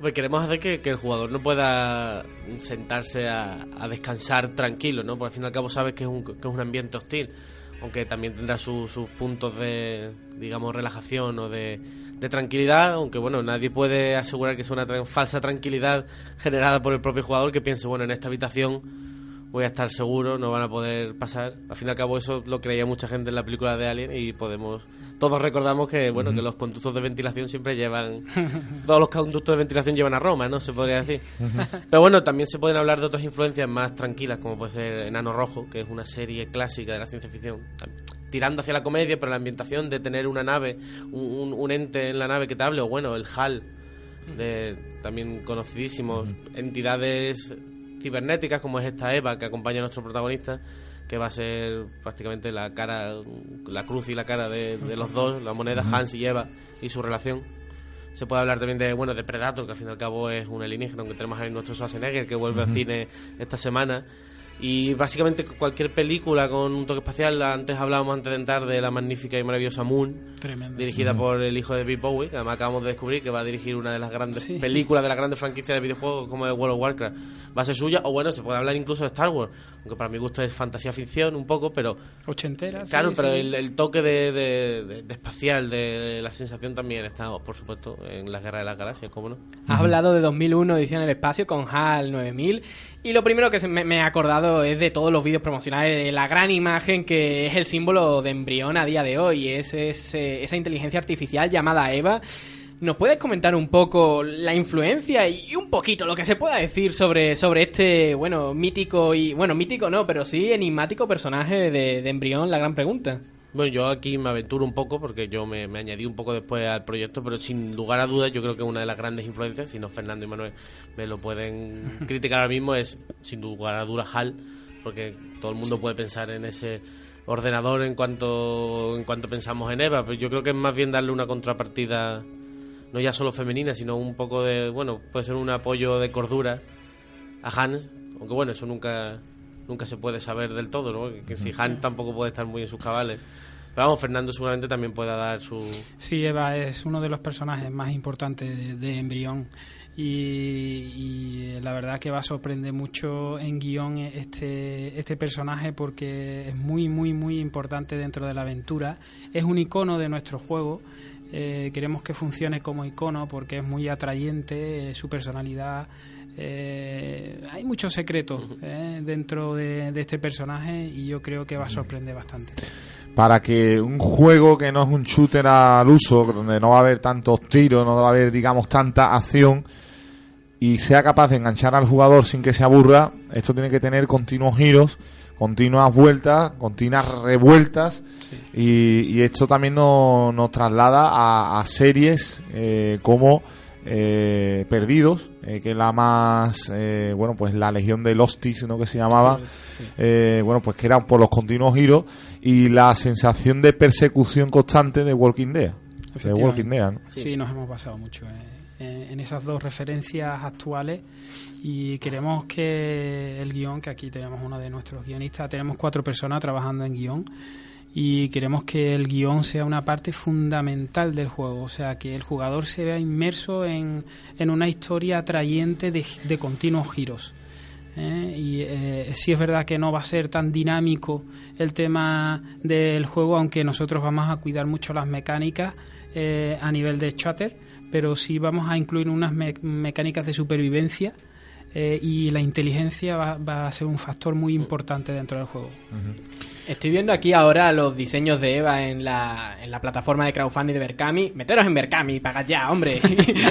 Pues queremos hacer que, que el jugador no pueda sentarse a, a descansar tranquilo, ¿no? Porque al fin y al cabo sabes que es un, que es un ambiente hostil, aunque también tendrá su, sus puntos de, digamos, relajación o de, de tranquilidad, aunque bueno, nadie puede asegurar que sea una tra- falsa tranquilidad generada por el propio jugador, que piense, bueno, en esta habitación voy a estar seguro, no van a poder pasar. Al fin y al cabo eso lo creía mucha gente en la película de Alien, y podemos todos recordamos que bueno, mm-hmm. que los conductos de ventilación siempre llevan todos los conductos de ventilación llevan a Roma, ¿no? Se podría decir. Mm-hmm. Pero bueno, también se pueden hablar de otras influencias más tranquilas, como puede ser Enano Rojo, que es una serie clásica de la ciencia ficción, tirando hacia la comedia, pero la ambientación de tener una nave, un, un, un ente en la nave que te hable, o bueno, el H A L, de, también conocidísimos, mm-hmm. entidades cibernéticas como es esta Eva, que acompaña a nuestro protagonista, que va a ser prácticamente la cara, la cruz y la cara de, de los dos, la moneda, Hans y Eva, y su relación. Se puede hablar también de, bueno, de Predator, que al fin y al cabo es un alienígena, aunque tenemos ahí nuestro Schwarzenegger, que vuelve uh-huh. al cine esta semana. Y básicamente cualquier película con un toque espacial, antes hablábamos antes de entrar de la magnífica y maravillosa Moon, tremendo, dirigida sí. por el hijo de Pete Bowie, que además acabamos de descubrir que va a dirigir una de las grandes sí. películas de las grandes franquicias de videojuegos como el World of Warcraft, va a ser suya. O bueno, se puede hablar incluso de Star Wars, aunque para mi gusto es fantasía ficción un poco, pero ochentera, claro, sí, pero sí. El, el toque de, de, de, de espacial, de, de la sensación también está, por supuesto, en las Guerras de las Galaxias, cómo no. Has hablado de dos mil uno, Edición del Espacio, con HAL nueve mil, y lo primero que me, me he acordado es de todos los vídeos promocionales, de la gran imagen que es el símbolo de Embrión a día de hoy, es ese, esa inteligencia artificial llamada Eva. ¿Nos puedes comentar un poco la influencia y un poquito lo que se pueda decir sobre, sobre este, bueno, mítico y... Bueno, mítico no, pero sí enigmático personaje de, de Embrión, la gran pregunta? Bueno, yo aquí me aventuro un poco porque yo me, me añadí un poco después al proyecto, pero sin lugar a dudas yo creo que una de las grandes influencias, si no Fernando y Manuel me lo pueden criticar ahora mismo, es sin lugar a dudas HAL, porque todo el mundo puede pensar en ese ordenador en cuanto, en cuanto pensamos en Eva, pero yo creo que es más bien darle una contrapartida, no ya solo femenina, sino un poco de, bueno, puede ser un apoyo de cordura a Hans, aunque bueno, eso nunca... nunca se puede saber del todo, ¿no? Que si Han tampoco puede estar muy en sus cabales. Pero vamos, Fernando seguramente también pueda dar su... Sí, Eva es uno de los personajes más importantes de, de Embrión. Y, y la verdad que va a sorprender mucho en guión este, este personaje, porque es muy, muy, muy importante dentro de la aventura. Es un icono de nuestro juego. Eh, queremos que funcione como icono porque es muy atrayente, eh, su personalidad... Eh, hay muchos secretos eh, dentro de, de este personaje, y yo creo que va a sorprender bastante. Para que un juego que no es un shooter al uso, donde no va a haber tantos tiros, no va a haber, digamos, tanta acción, y sea capaz de enganchar al jugador sin que se aburra, esto tiene que tener continuos giros, continuas vueltas, continuas revueltas, sí. y, y esto también no, nos traslada a, a series eh, como Eh, Perdidos, eh, que es la más eh, bueno, pues la Legión de Lostis, ¿no?, que se llamaba, sí. eh, bueno, pues que eran por los continuos giros y la sensación de persecución constante de Walking Dead, de Walking Dead, ¿no? Sí, sí, nos hemos pasado mucho eh, en esas dos referencias actuales, y queremos que el guión, que aquí tenemos uno de nuestros guionistas, tenemos cuatro personas trabajando en guión, y queremos que el guión sea una parte fundamental del juego, o sea, que el jugador se vea inmerso en, en una historia atrayente de, de continuos giros. ¿eh? Y eh, sí es verdad que no va a ser tan dinámico el tema del juego, aunque nosotros vamos a cuidar mucho las mecánicas eh, a nivel de chatter, pero sí vamos a incluir unas me- mecánicas de supervivencia. Eh, y la inteligencia va, va a ser un factor muy importante dentro del juego. Uh-huh. Estoy viendo aquí ahora los diseños de Eva en la, en la plataforma de crowdfunding de Verkami. Meteros en Verkami, pagad ya, hombre.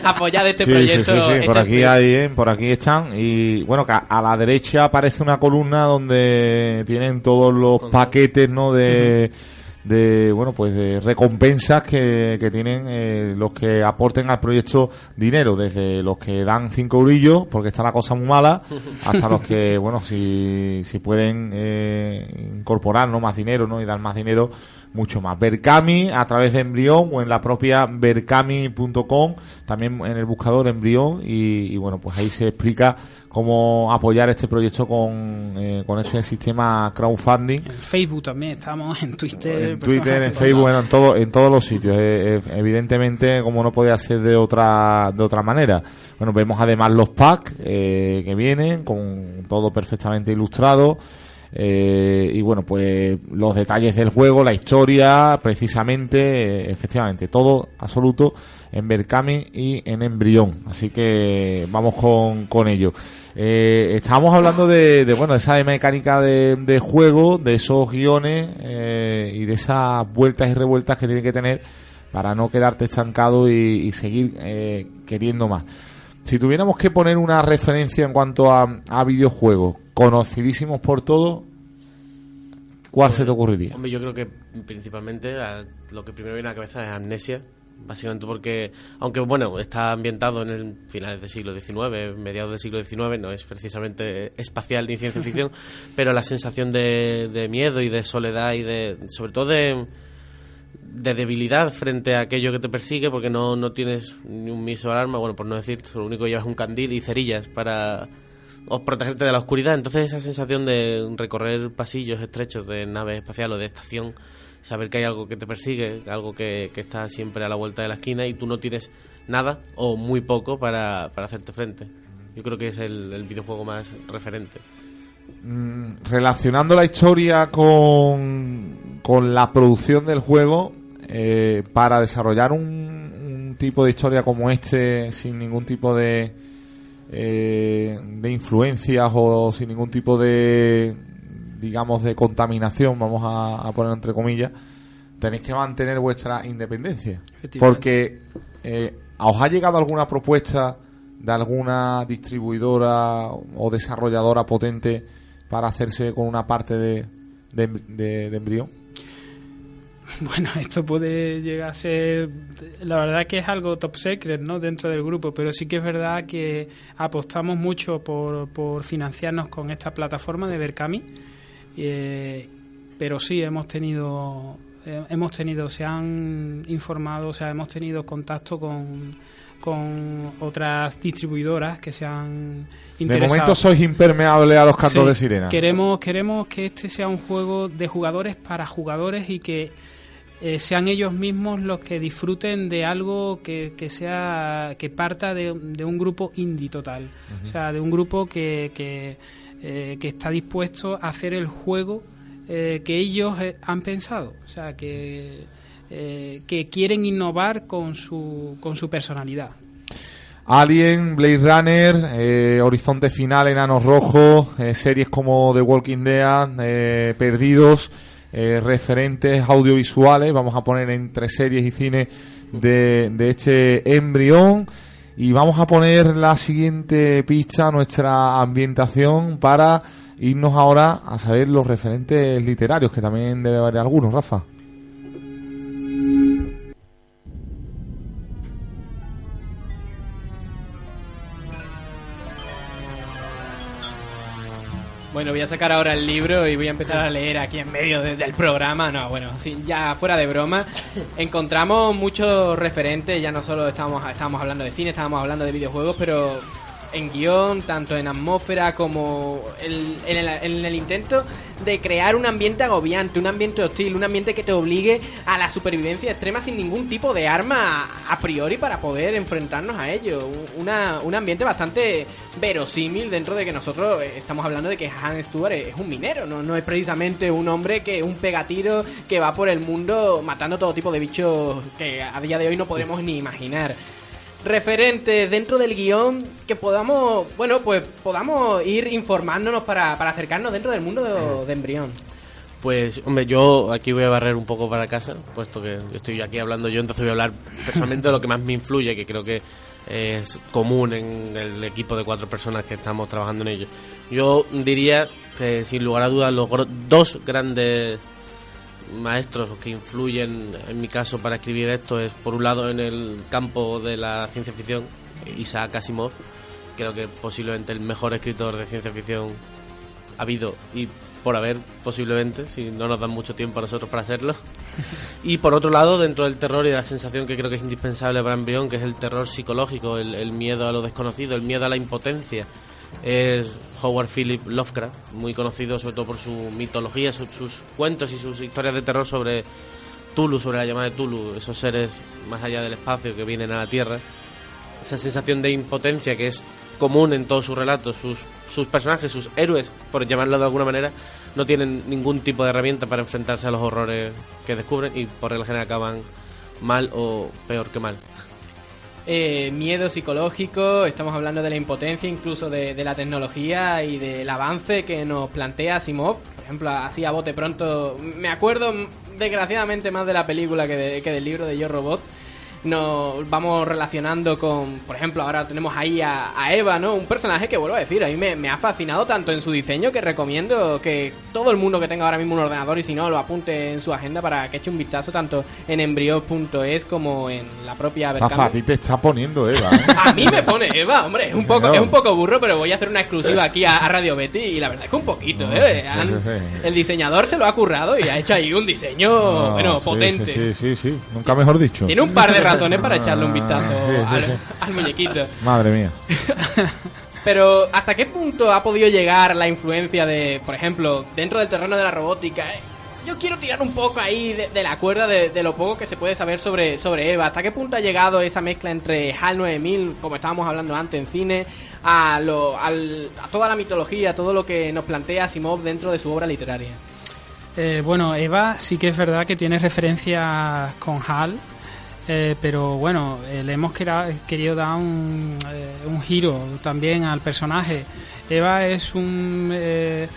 Apoyad este sí, proyecto. Sí, sí, sí. Este por aquí hay, eh, por aquí están. Y bueno, que a, a la derecha aparece una columna donde tienen todos los paquetes, ¿no?, de... Uh-huh. de bueno pues de recompensas que, que tienen eh, los que aporten al proyecto dinero, desde los que dan cinco eurillos porque está la cosa muy mala, hasta los que bueno si si pueden eh, incorporar no más dinero no y dar más dinero, mucho más. Verkami a través de Embrión, o en la propia verkami punto com, también en el buscador Embrión, y, y bueno pues ahí se explica cómo apoyar este proyecto con eh, con este sistema crowdfunding. En Facebook también estamos, en Twitter, en Twitter, en Facebook, bueno, en todo, en todos los sitios, eh, evidentemente, como no podía ser de otra de otra manera. Bueno, vemos además los packs eh, que vienen con todo perfectamente ilustrado. Eh, y bueno, pues los detalles del juego, la historia, precisamente, eh, efectivamente, todo absoluto en Verkami y en Embrión. Así que vamos con, con ello. Eh, estábamos hablando de, de bueno, esa mecánica de, de juego, de esos guiones eh, y de esas vueltas y revueltas que tiene que tener para no quedarte estancado y, y seguir eh, queriendo más. Si tuviéramos que poner una referencia en cuanto a, a videojuegos, conocidísimos por todos, ¿cuál hombre, se te ocurriría? Hombre, yo creo que principalmente a, lo que primero viene a la cabeza es Amnesia, básicamente porque, aunque bueno, está ambientado en el finales del siglo diecinueve, mediados del siglo diecinueve, no es precisamente espacial ni ciencia ficción, pero la sensación de, de miedo y de soledad y de, sobre todo de... de debilidad frente a aquello que te persigue, porque no, no tienes ni un mísero arma, bueno, por no decir, lo único que llevas es un candil y cerillas para, o protegerte de la oscuridad. Entonces esa sensación de recorrer pasillos estrechos de nave espacial o de estación, saber que hay algo que te persigue, algo que, que está siempre a la vuelta de la esquina y tú no tienes nada o muy poco para, para hacerte frente. Yo creo que es el, el videojuego más referente. Mm, relacionando la historia con, con la producción del juego, eh, para desarrollar un, un tipo de historia como este sin ningún tipo de eh, de influencias o sin ningún tipo de, digamos, de contaminación, vamos a, a poner entre comillas, tenéis que mantener vuestra independencia, porque eh, ¿os ha llegado alguna propuesta de alguna distribuidora o desarrolladora potente para hacerse con una parte de, de, de, de Embrión? Bueno, esto puede llegar a ser... La verdad que es algo top secret, ¿no?, dentro del grupo, pero sí que es verdad que apostamos mucho por, por financiarnos con esta plataforma de Verkami, eh, pero sí hemos tenido, eh, hemos tenido, se han informado, o sea, hemos tenido contacto con... con otras distribuidoras que se han interesado. De momento sois impermeables a los cantos, sí, de sirena. Queremos, queremos que este sea un juego de jugadores para jugadores y que eh, sean ellos mismos los que disfruten de algo que, que sea, que parta de, de un grupo indie total. Uh-huh. O sea, de un grupo que, que, eh, que está dispuesto a hacer el juego eh, que ellos eh, han pensado. O sea, que... Eh, que quieren innovar con su con su personalidad. Alien, Blade Runner, eh, Horizonte Final, Enanos Rojos, eh, series como The Walking Dead, eh, Perdidos, eh, referentes audiovisuales, vamos a poner entre series y cine de, de este Embrión, y vamos a poner la siguiente pista, nuestra ambientación, para irnos ahora a saber los referentes literarios, que también debe haber algunos, Rafa. Bueno, voy a sacar ahora el libro y voy a empezar a leer aquí en medio de, del programa. No, bueno, sí, ya fuera de broma, encontramos muchos referentes. Ya no solo estábamos, estábamos hablando de cine, estábamos hablando de videojuegos, pero en guión, tanto en atmósfera como el, en, el, en el intento de crear un ambiente agobiante, un ambiente hostil, un ambiente que te obligue a la supervivencia extrema sin ningún tipo de arma a priori para poder enfrentarnos a ello. Una, un ambiente bastante verosímil, dentro de que nosotros estamos hablando de que Hans Stewart es un minero, no, no es precisamente un hombre que un pegatiro que va por el mundo matando todo tipo de bichos que a día de hoy no podremos ni imaginar. Referentes dentro del guión que podamos, bueno, pues podamos ir informándonos para, para acercarnos dentro del mundo de, de Embrión. Pues, hombre, yo aquí voy a barrer un poco para casa, puesto que estoy aquí hablando yo, entonces voy a hablar personalmente de lo que más me influye, que creo que es común en el equipo de cuatro personas que estamos trabajando en ello. Yo diría que, sin lugar a dudas, los dos grandes maestros que influyen en mi caso para escribir esto es, por un lado, en el campo de la ciencia ficción, Isaac Asimov, creo que posiblemente el mejor escritor de ciencia ficción habido y por haber, posiblemente, si no nos dan mucho tiempo a nosotros para hacerlo. Y por otro lado, dentro del terror y de la sensación que creo que es indispensable para Embrión, que es el terror psicológico, el, el miedo a lo desconocido, el miedo a la impotencia, es Howard Philip Lovecraft, muy conocido sobre todo por su mitología, su, sus cuentos y sus historias de terror sobre Cthulhu, sobre la llamada de Cthulhu, esos seres más allá del espacio que vienen a la Tierra. Esa sensación de impotencia que es común en todos sus relatos, sus, sus personajes, sus héroes, por llamarlo de alguna manera, no tienen ningún tipo de herramienta para enfrentarse a los horrores que descubren y por el general acaban mal o peor que mal. Eh, miedo psicológico, estamos hablando de la impotencia, incluso de, de la tecnología y del avance que nos plantea Asimov. Por ejemplo, así a bote pronto, me acuerdo desgraciadamente más de la película que, de, que del libro de Yo Robot. Nos vamos relacionando con, por ejemplo, ahora tenemos ahí a, a Eva, ¿no? Un personaje que, vuelvo a decir, a mí me, me ha fascinado tanto en su diseño que recomiendo que todo el mundo que tenga ahora mismo un ordenador, y si no, lo apunte en su agenda para que eche un vistazo tanto en embrión punto es como en la propia Verkami. Rafa, a ti te está poniendo Eva, ¿eh? A mí me pone Eva, hombre, es un poco, es un poco burro, pero voy a hacer una exclusiva aquí a, a Radio Betis, y la verdad es que un poquito, ¿eh? Han, el diseñador se lo ha currado y ha hecho ahí un diseño, no, bueno, sí, potente. Sí, sí, sí, sí, nunca mejor dicho. Tiene un par de razones para echarle un vistazo, ah, sí, sí, al, sí, al muñequito. Madre mía. Pero, ¿hasta qué punto ha podido llegar la influencia de, por ejemplo, dentro del terreno de la robótica? Eh, yo quiero tirar un poco ahí de, de la cuerda de, de lo poco que se puede saber sobre, sobre Eva. ¿Hasta qué punto ha llegado esa mezcla entre HAL nueve mil, como estábamos hablando antes en cine, a, lo, al, a toda la mitología, a todo lo que nos plantea Asimov dentro de su obra literaria? Eh, bueno, Eva sí que es verdad que tiene referencias con HAL. Eh, pero bueno, eh, le hemos querido dar un, eh, un giro también al personaje. Eva es un eh,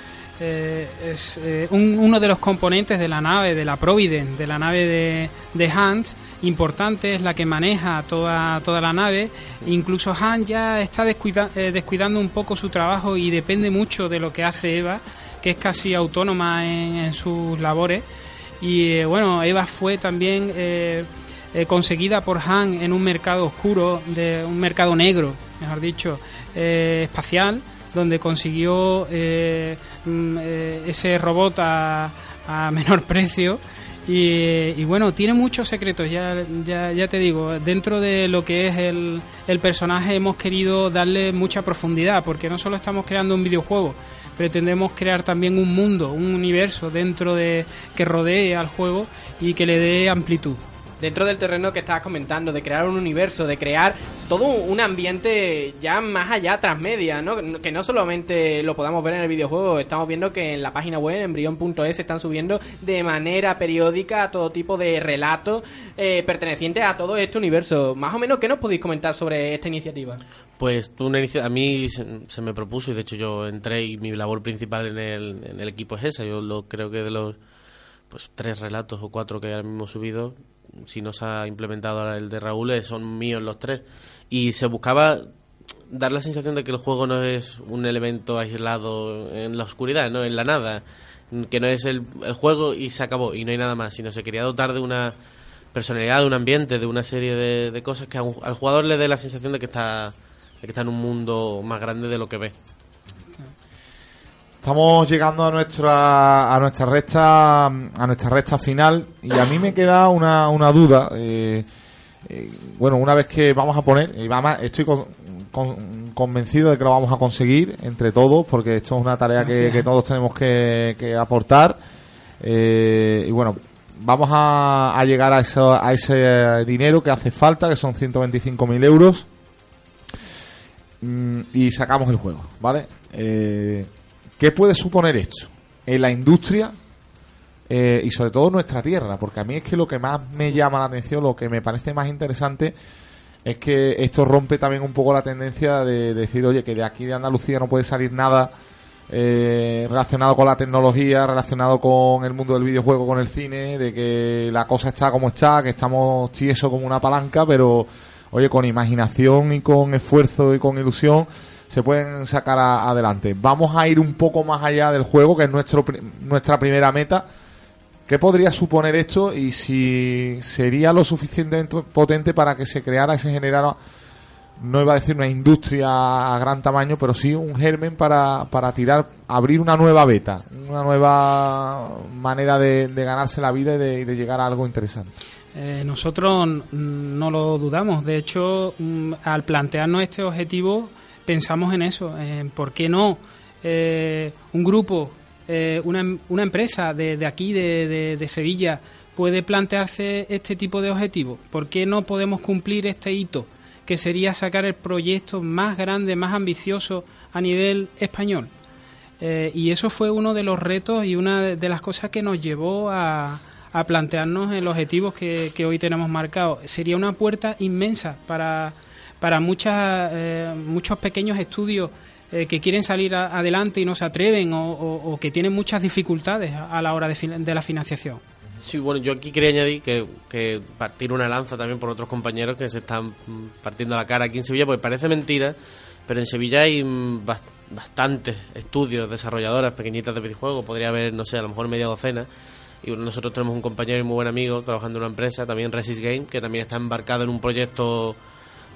eh, es eh, un, uno de los componentes de la nave, de la Providence, de la nave de, de Hans. Importante, es la que maneja toda, toda la nave. Incluso Hans ya está descuida, eh, descuidando un poco su trabajo y depende mucho de lo que hace Eva, que es casi autónoma en, en sus labores. Y eh, bueno, Eva fue también... Eh, Eh, conseguida por Han en un mercado oscuro, de un mercado negro, mejor dicho, eh, espacial, donde consiguió eh, mm, eh, ese robot a, a menor precio y, y bueno, tiene muchos secretos, ya, ya, ya te digo, dentro de lo que es el, el personaje hemos querido darle mucha profundidad, porque no solo estamos creando un videojuego, pretendemos crear también un mundo, un universo dentro de que rodee al juego y que le dé amplitud. Dentro del terreno que estabas comentando, de crear un universo, de crear todo un ambiente ya más allá, transmedia, ¿no? Que no solamente lo podamos ver en el videojuego, estamos viendo que en la página web, embrión punto es, están subiendo de manera periódica todo tipo de relatos eh, pertenecientes a todo este universo. Más o menos, ¿qué nos podéis comentar sobre esta iniciativa? Pues tú, a mí se me propuso, y de hecho yo entré y mi labor principal en el, en el equipo es esa. Yo lo, creo que de los pues tres relatos o cuatro que ahora mismo he subido, si no se ha implementado ahora el de Raúl, son míos los tres. Y se buscaba dar la sensación de que el juego no es un elemento aislado en la oscuridad, no en la nada, que no es el, el juego y se acabó y no hay nada más, sino se quería dotar de una personalidad, de un ambiente, de una serie de, de cosas que un, al jugador le dé la sensación de que está, de que está en un mundo más grande de lo que ve. Estamos llegando a nuestra a nuestra recta a nuestra recta final y a mí me queda una una duda. Eh, eh, bueno, una vez que vamos a poner, y vamos, estoy con, con, convencido de que lo vamos a conseguir entre todos, porque esto es una tarea que, que todos tenemos que, que aportar. Eh, y bueno, vamos a, a llegar a, eso, a ese dinero que hace falta, que son ciento veinticinco mil euros, mm, y sacamos el juego, ¿vale? Eh, ¿Qué puede suponer esto en la industria eh, y sobre todo en nuestra tierra? Porque a mí es que lo que más me llama la atención, lo que me parece más interesante, es que esto rompe también un poco la tendencia de decir, oye, que de aquí de Andalucía no puede salir nada eh, relacionado con la tecnología, relacionado con el mundo del videojuego, con el cine, de que la cosa está como está, que estamos tiesos como una palanca, pero, oye, con imaginación y con esfuerzo y con ilusión se pueden sacar a, adelante. Vamos a ir un poco más allá del juego, que es nuestro nuestra primera meta. ¿Qué podría suponer esto y si sería lo suficientemente potente para que se creara, se generara, no iba a decir una industria a gran tamaño, pero sí un germen para, para tirar, abrir una nueva beta, una nueva manera de, de ganarse la vida y de, de llegar a algo interesante? Eh, nosotros no lo dudamos. De hecho, al plantearnos este objetivo, pensamos en eso, en por qué no eh, un grupo, eh, una, una empresa de, de aquí, de, de, de Sevilla, puede plantearse este tipo de objetivos. ¿Por qué no podemos cumplir este hito, que sería sacar el proyecto más grande, más ambicioso a nivel español? Eh, y eso fue uno de los retos y una de las cosas que nos llevó a, a plantearnos el objetivo que, que hoy tenemos marcado. Sería una puerta inmensa para... para muchas, eh, muchos pequeños estudios eh, que quieren salir a, adelante y no se atreven o, o, o que tienen muchas dificultades a la hora de, de la financiación. Sí, bueno, yo aquí quería añadir que, que partir una lanza también por otros compañeros que se están partiendo la cara aquí en Sevilla, porque parece mentira, pero en Sevilla hay bastantes estudios, desarrolladoras pequeñitas de videojuegos, podría haber, no sé, a lo mejor media docena. Y nosotros tenemos un compañero y muy buen amigo trabajando en una empresa, también Resist Games, que también está embarcado en un proyecto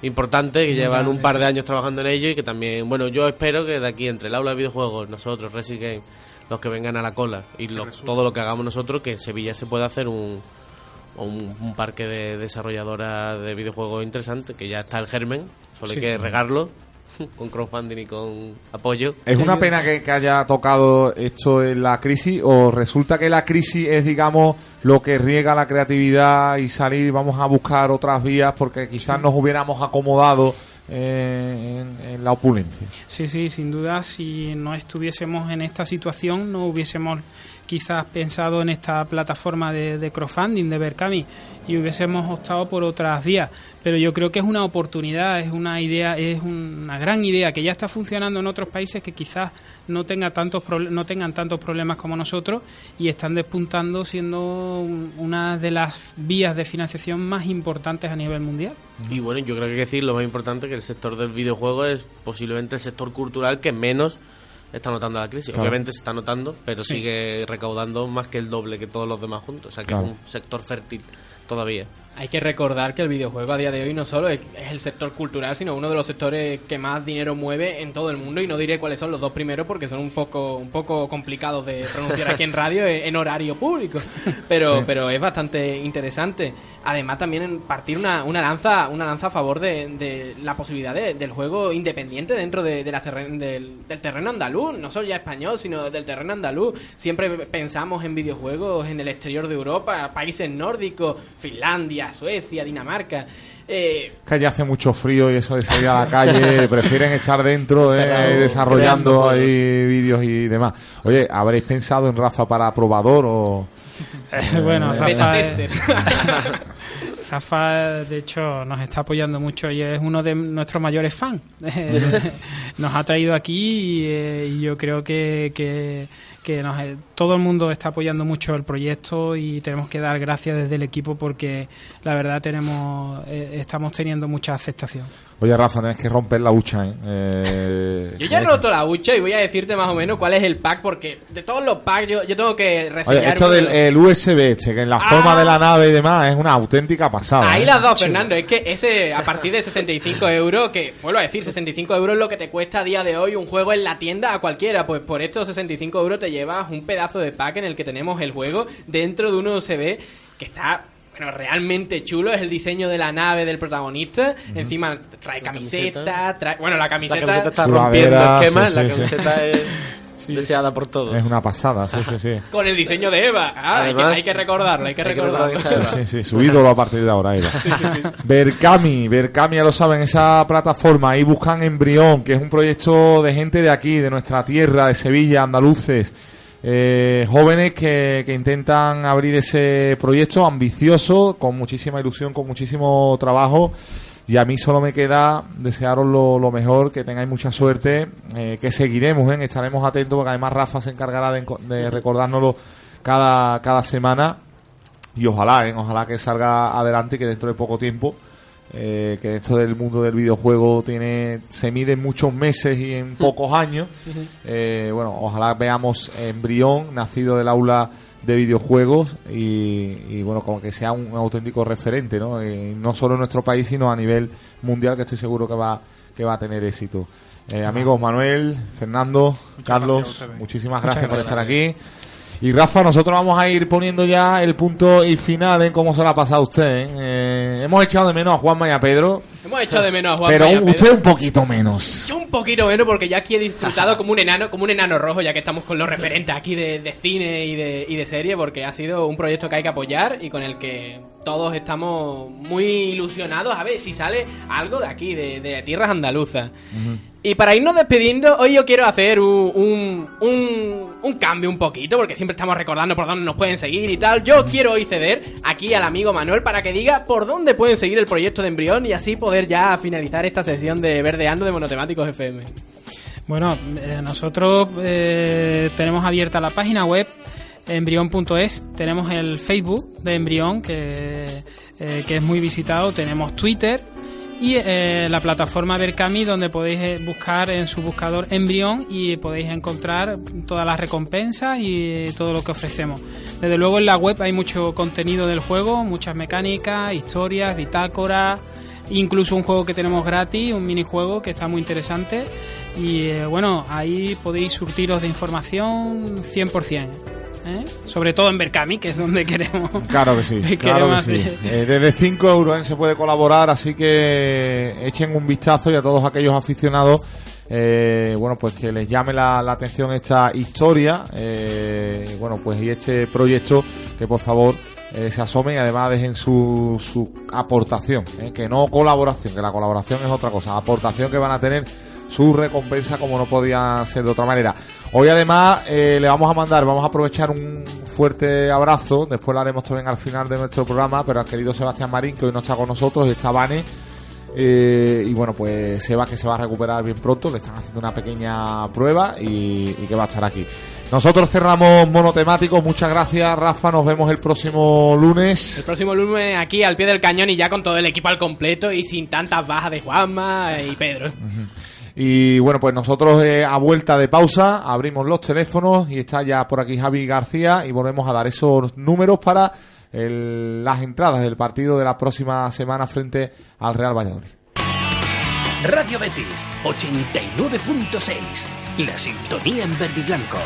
importante, que llevan un par de años trabajando en ello y que también, bueno, yo espero que de aquí, entre el aula de videojuegos, nosotros, Resist Games, los que vengan a la cola y lo, todo lo que hagamos nosotros, que en Sevilla se pueda hacer un, un, un parque de desarrolladoras de videojuegos interesante, que ya está el germen, solo hay sí. que regarlo con crowdfunding y con apoyo. ¿Es una pena que, que haya tocado esto en la crisis, o resulta que la crisis es, digamos, lo que riega la creatividad y salir, vamos a buscar otras vías porque quizás nos hubiéramos acomodado eh, en, en la opulencia? Sí, sí, sin duda, si no estuviésemos en esta situación no hubiésemos quizás pensado en esta plataforma de, de crowdfunding de Verkami y hubiésemos optado por otras vías, pero yo creo que es una oportunidad, es una idea, es una gran idea que ya está funcionando en otros países que quizás no tenga tantos no tengan tantos problemas como nosotros y están despuntando siendo una de las vías de financiación más importantes a nivel mundial. Y bueno, yo creo que hay que decir lo más importante, que el sector del videojuego es posiblemente el sector cultural que menos está notando la crisis. Claro. Obviamente se está notando, pero sí. sigue recaudando más que el doble que todos los demás juntos, o sea que claro. es un sector fértil todavía. Hay que recordar que el videojuego a día de hoy no solo es el sector cultural, sino uno de los sectores que más dinero mueve en todo el mundo, y no diré cuáles son los dos primeros porque son un poco un poco complicados de pronunciar aquí en radio en horario público, pero sí. pero es bastante interesante. Además, también partir una, una lanza una lanza a favor de, de la posibilidad de, del juego independiente dentro de, de la terren, del, del terreno andaluz, no solo ya español, sino del terreno andaluz. Siempre pensamos en videojuegos en el exterior de Europa, países nórdicos, Finlandia, Suecia, Dinamarca. Eh... Que ya hace mucho frío y eso de salir a la calle prefieren echar dentro, eh, claro, desarrollando creando, ahí vídeos y demás. Oye, ¿habréis pensado en Rafa para probador o...? Eh, bueno, eh, Rafa, eh, Rafa de hecho nos está apoyando mucho y es uno de nuestros mayores fans. Nos ha traído aquí y, eh, y yo creo que... que que nos, todo el mundo está apoyando mucho el proyecto y tenemos que dar gracias desde el equipo porque la verdad tenemos eh, estamos teniendo mucha aceptación. Oye, Rafa, tienes que romper la hucha, ¿eh? eh yo ya he roto la hucha y voy a decirte más o menos cuál es el pack, porque de todos los packs yo, yo tengo que reseñar. Oye, esto del el U S B este, que en la ah, forma de la nave y demás, es una auténtica pasada. Ahí ¿eh? Las dos, Fernando, es que ese a partir de sesenta y cinco euros, que vuelvo a decir, sesenta y cinco euros es lo que te cuesta a día de hoy un juego en la tienda a cualquiera, pues por estos sesenta y cinco euros te llevas un pedazo de pack en el que tenemos el juego dentro de un U S B que está, bueno, realmente chulo. Es el diseño de la nave del protagonista. Uh-huh. Encima trae camiseta, camiseta, trae, bueno, la camiseta, la camiseta está rompiendo esquemas, sí, sí, la camiseta sí. es sí. deseada por todos. Es una pasada, sí, sí, sí. Con el diseño de Eva. Ah, Además, hay, que, hay que recordarlo, hay que hay recordarlo. Que sí, sí, su ídolo a partir de ahora, Eva. Sí, sí, sí. Verkami, Verkami, ya lo saben, esa plataforma. Ahí buscan Embrión, que es un proyecto de gente de aquí, de nuestra tierra, de Sevilla, andaluces. Eh, jóvenes que, que intentan abrir ese proyecto ambicioso, con muchísima ilusión, con muchísimo trabajo. Y a mí solo me queda desearos lo, lo mejor, que tengáis mucha suerte, eh, que seguiremos, ¿eh? Estaremos atentos, porque además Rafa se encargará de, de recordárnoslo cada, cada semana. Y ojalá, ¿eh? Ojalá que salga adelante y que dentro de poco tiempo, eh, que esto del mundo del videojuego tiene se mide en muchos meses y en pocos años. Eh, bueno, ojalá veamos Embrión nacido del aula de videojuegos y, y bueno, como que sea un auténtico referente, ¿no? Y no solo en nuestro país, sino a nivel mundial, que estoy seguro que va que va a tener éxito. Eh, amigos, Manuel, Fernando, Muchas Carlos, gracias muchísimas gracias, gracias por estar aquí. Y Rafa, nosotros vamos a ir poniendo ya el punto y final en cómo se lo ha pasado a usted, ¿eh? Eh, hemos echado de menos a Juanma y a Pedro. Hemos echado de menos a Juanma y a Pedro. Pero usted un poquito menos. Yo un poquito menos porque ya aquí he disfrutado como un enano, como un enano rojo, ya que estamos con los referentes aquí de, de cine y de, y de serie, porque ha sido un proyecto que hay que apoyar y con el que todos estamos muy ilusionados a ver si sale algo de aquí, de, de tierras andaluzas. Uh-huh. Y para irnos despidiendo, hoy yo quiero hacer un, un, un, un cambio un poquito, porque siempre estamos recordando por dónde nos pueden seguir y tal. Yo quiero hoy ceder aquí al amigo Manuel para que diga por dónde pueden seguir el proyecto de Embrión y así poder ya finalizar esta sesión de Verdeando de Monotemáticos F M. Bueno, eh, nosotros eh, tenemos abierta la página web embrión punto es, tenemos el Facebook de Embrión, que, eh, que es muy visitado, tenemos Twitter, y eh, la plataforma Verkami, donde podéis buscar en su buscador Embrión y podéis encontrar todas las recompensas y todo lo que ofrecemos. Desde luego en la web hay mucho contenido del juego, muchas mecánicas, historias, bitácoras, incluso un juego que tenemos gratis, un minijuego que está muy interesante. Y eh, bueno, ahí podéis surtiros de información cien por ciento. ¿eh? Sobre todo en Verkami, que es donde queremos. Claro que sí, claro que hacer. sí. Eh, desde cinco euros se puede colaborar, así que echen un vistazo y a todos aquellos aficionados, eh, bueno, pues que les llame la, la atención esta historia, eh, bueno, pues y este proyecto, que por favor eh, se asomen y además dejen su, su aportación, eh, que no colaboración, que la colaboración es otra cosa, aportación que van a tener su recompensa como no podía ser de otra manera. Hoy además eh, le vamos a mandar, vamos a aprovechar un fuerte abrazo, después lo haremos también al final de nuestro programa, pero al querido Sebastián Marín, que hoy no está con nosotros, y está Vane, eh, y bueno, pues Seba, que se va a recuperar bien pronto, le están haciendo una pequeña prueba y, y que va a estar aquí. Nosotros cerramos Monotemáticos, muchas gracias Rafa, nos vemos el próximo lunes. El próximo lunes aquí al pie del cañón y ya con todo el equipo al completo y sin tantas bajas de Juanma y Pedro. Uh-huh. Y bueno, pues nosotros eh, a vuelta de pausa abrimos los teléfonos y está ya por aquí Javi García y volvemos a dar esos números para el, las entradas del partido de la próxima semana frente al Real Valladolid. Radio Betis ochenta y nueve punto seis, la sintonía en verde y blanco.